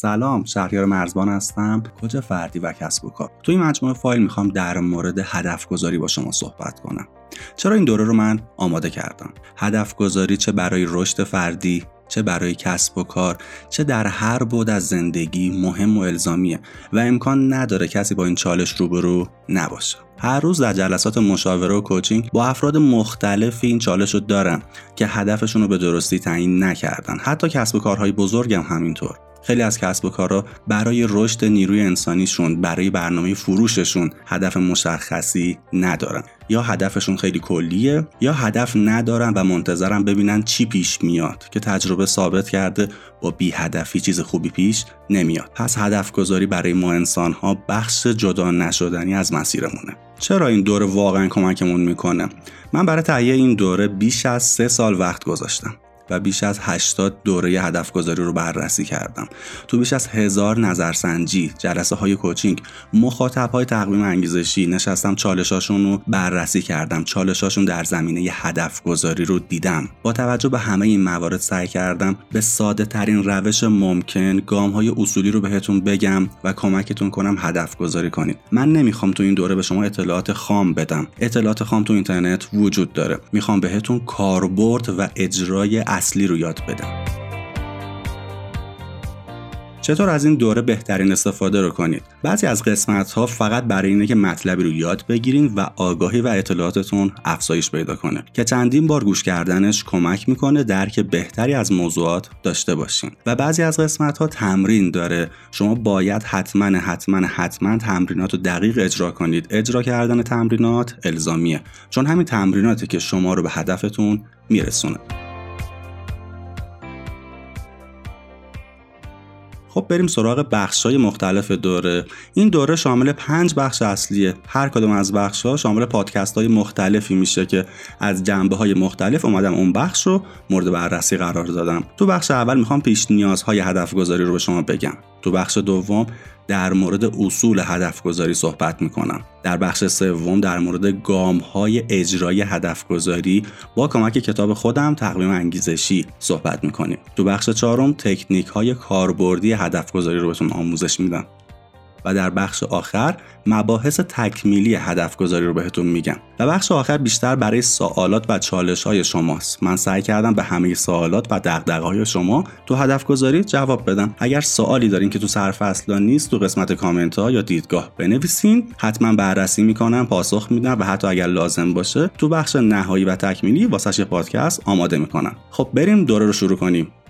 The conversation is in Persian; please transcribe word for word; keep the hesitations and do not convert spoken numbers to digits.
سلام، شهریار مرزبان هستم، کوچ فردی و کسب و کار. تو این مجموعه فایل میخوام در مورد هدف گذاری با شما صحبت کنم. چرا این دوره رو من آماده کردم؟ هدف گذاری چه برای رشد فردی، چه برای کسب و کار، چه در هر بعد از زندگی مهم و الزامیه و امکان نداره کسی با این چالش روبرو نباشه. هر روز در جلسات مشاوره و کوچینگ با افراد مختلفی این چالش رو دارم که هدفشون رو به درستی تعیین نکردن. حتی کسب و کارهای بزرگم همینطور. خیلی از کسب و کارها برای رشد نیروی انسانیشون، برای برنامه فروششون هدف مشخصی ندارن، یا هدفشون خیلی کلیه یا هدف ندارن و منتظرن ببینن چی پیش میاد که تجربه ثابت کرده با بی هدفی چیز خوبی پیش نمیاد. پس هدف گذاری برای ما انسان‌ها بخش جدا نشدنی از مسیرمونه. چرا این دوره واقعا کمکمون میکنه؟ من برای تهیه این دوره بیش از سه سال وقت گذاشتم و بیش از هشتاد دوره هدف گذاری رو بررسی کردم. تو بیش از هزار نظرسنجی، جلسه های کوچینگ، مخاطب های تقویم انگیزشی نشستم، چالشاشون رو بررسی کردم، چالشاشون در زمینه ی هدف گذاری رو دیدم. با توجه به همه این موارد سعی کردم به ساده ترین روش ممکن گام های اصولی رو بهتون بگم و کمکتون کنم هدف گذاری کنید. من نمیخوام تو این دوره به شما اطلاعات خام بدم. اطلاعات خام تو اینترنت وجود داره. میخوام بهتون کاربرد و اجرای اصلی رو یاد بدم. چطور از این دوره بهترین استفاده رو کنید؟ بعضی از قسمت‌ها فقط برای اینه که مطلبی رو یاد بگیرین و آگاهی و اطلاعاتتون افزایش پیدا کنه که چندین بار گوش کردنش کمک میکنه درک بهتری از موضوعات داشته باشین. و بعضی از قسمت‌ها تمرین داره. شما باید حتما حتما حتما تمرینات رو دقیق اجرا کنید. اجرا کردن تمرینات الزامیه، چون همین تمریناتی که شما رو به هدفتون میرسونه. خب بریم سراغ بخش‌های مختلف دوره. این دوره شامل پنج بخش اصلیه. هر کدوم از بخش‌ها شامل پادکست‌های مختلفی میشه که از جنبه‌های مختلف اومدم اون بخش رو مورد بررسی قرار دادم. تو بخش اول میخوام پیش نیازهای هدف گذاری رو به شما بگم. تو بخش دوم در مورد اصول هدف گذاری صحبت میکنم. در بخش سوم در مورد گام‌های اجرای هدف گذاری با کمک کتاب خودم تقویم انگیزشی صحبت میکنیم. تو بخش چهارم تکنیک‌های کاربردی هدف گذاری رو بهتون آموزش میدم و در بخش آخر مباحث تکمیلی هدف گذاری رو بهتون میگم. و بخش آخر بیشتر برای سوالات و چالش‌های شماست. من سعی کردم به همه سوالات و دغدغه‌های شما تو هدف گذاری جواب بدم. اگر سوالی دارین که تو سرفصلا نیست، تو قسمت کامنت‌ها یا دیدگاه بنویسین، حتما بررسی میکنم، پاسخ میدم و حتی اگر لازم باشه تو بخش نهایی و تکمیلی واسش پادکست آماده میکنم. خب بریم دوره رو شروع کنیم.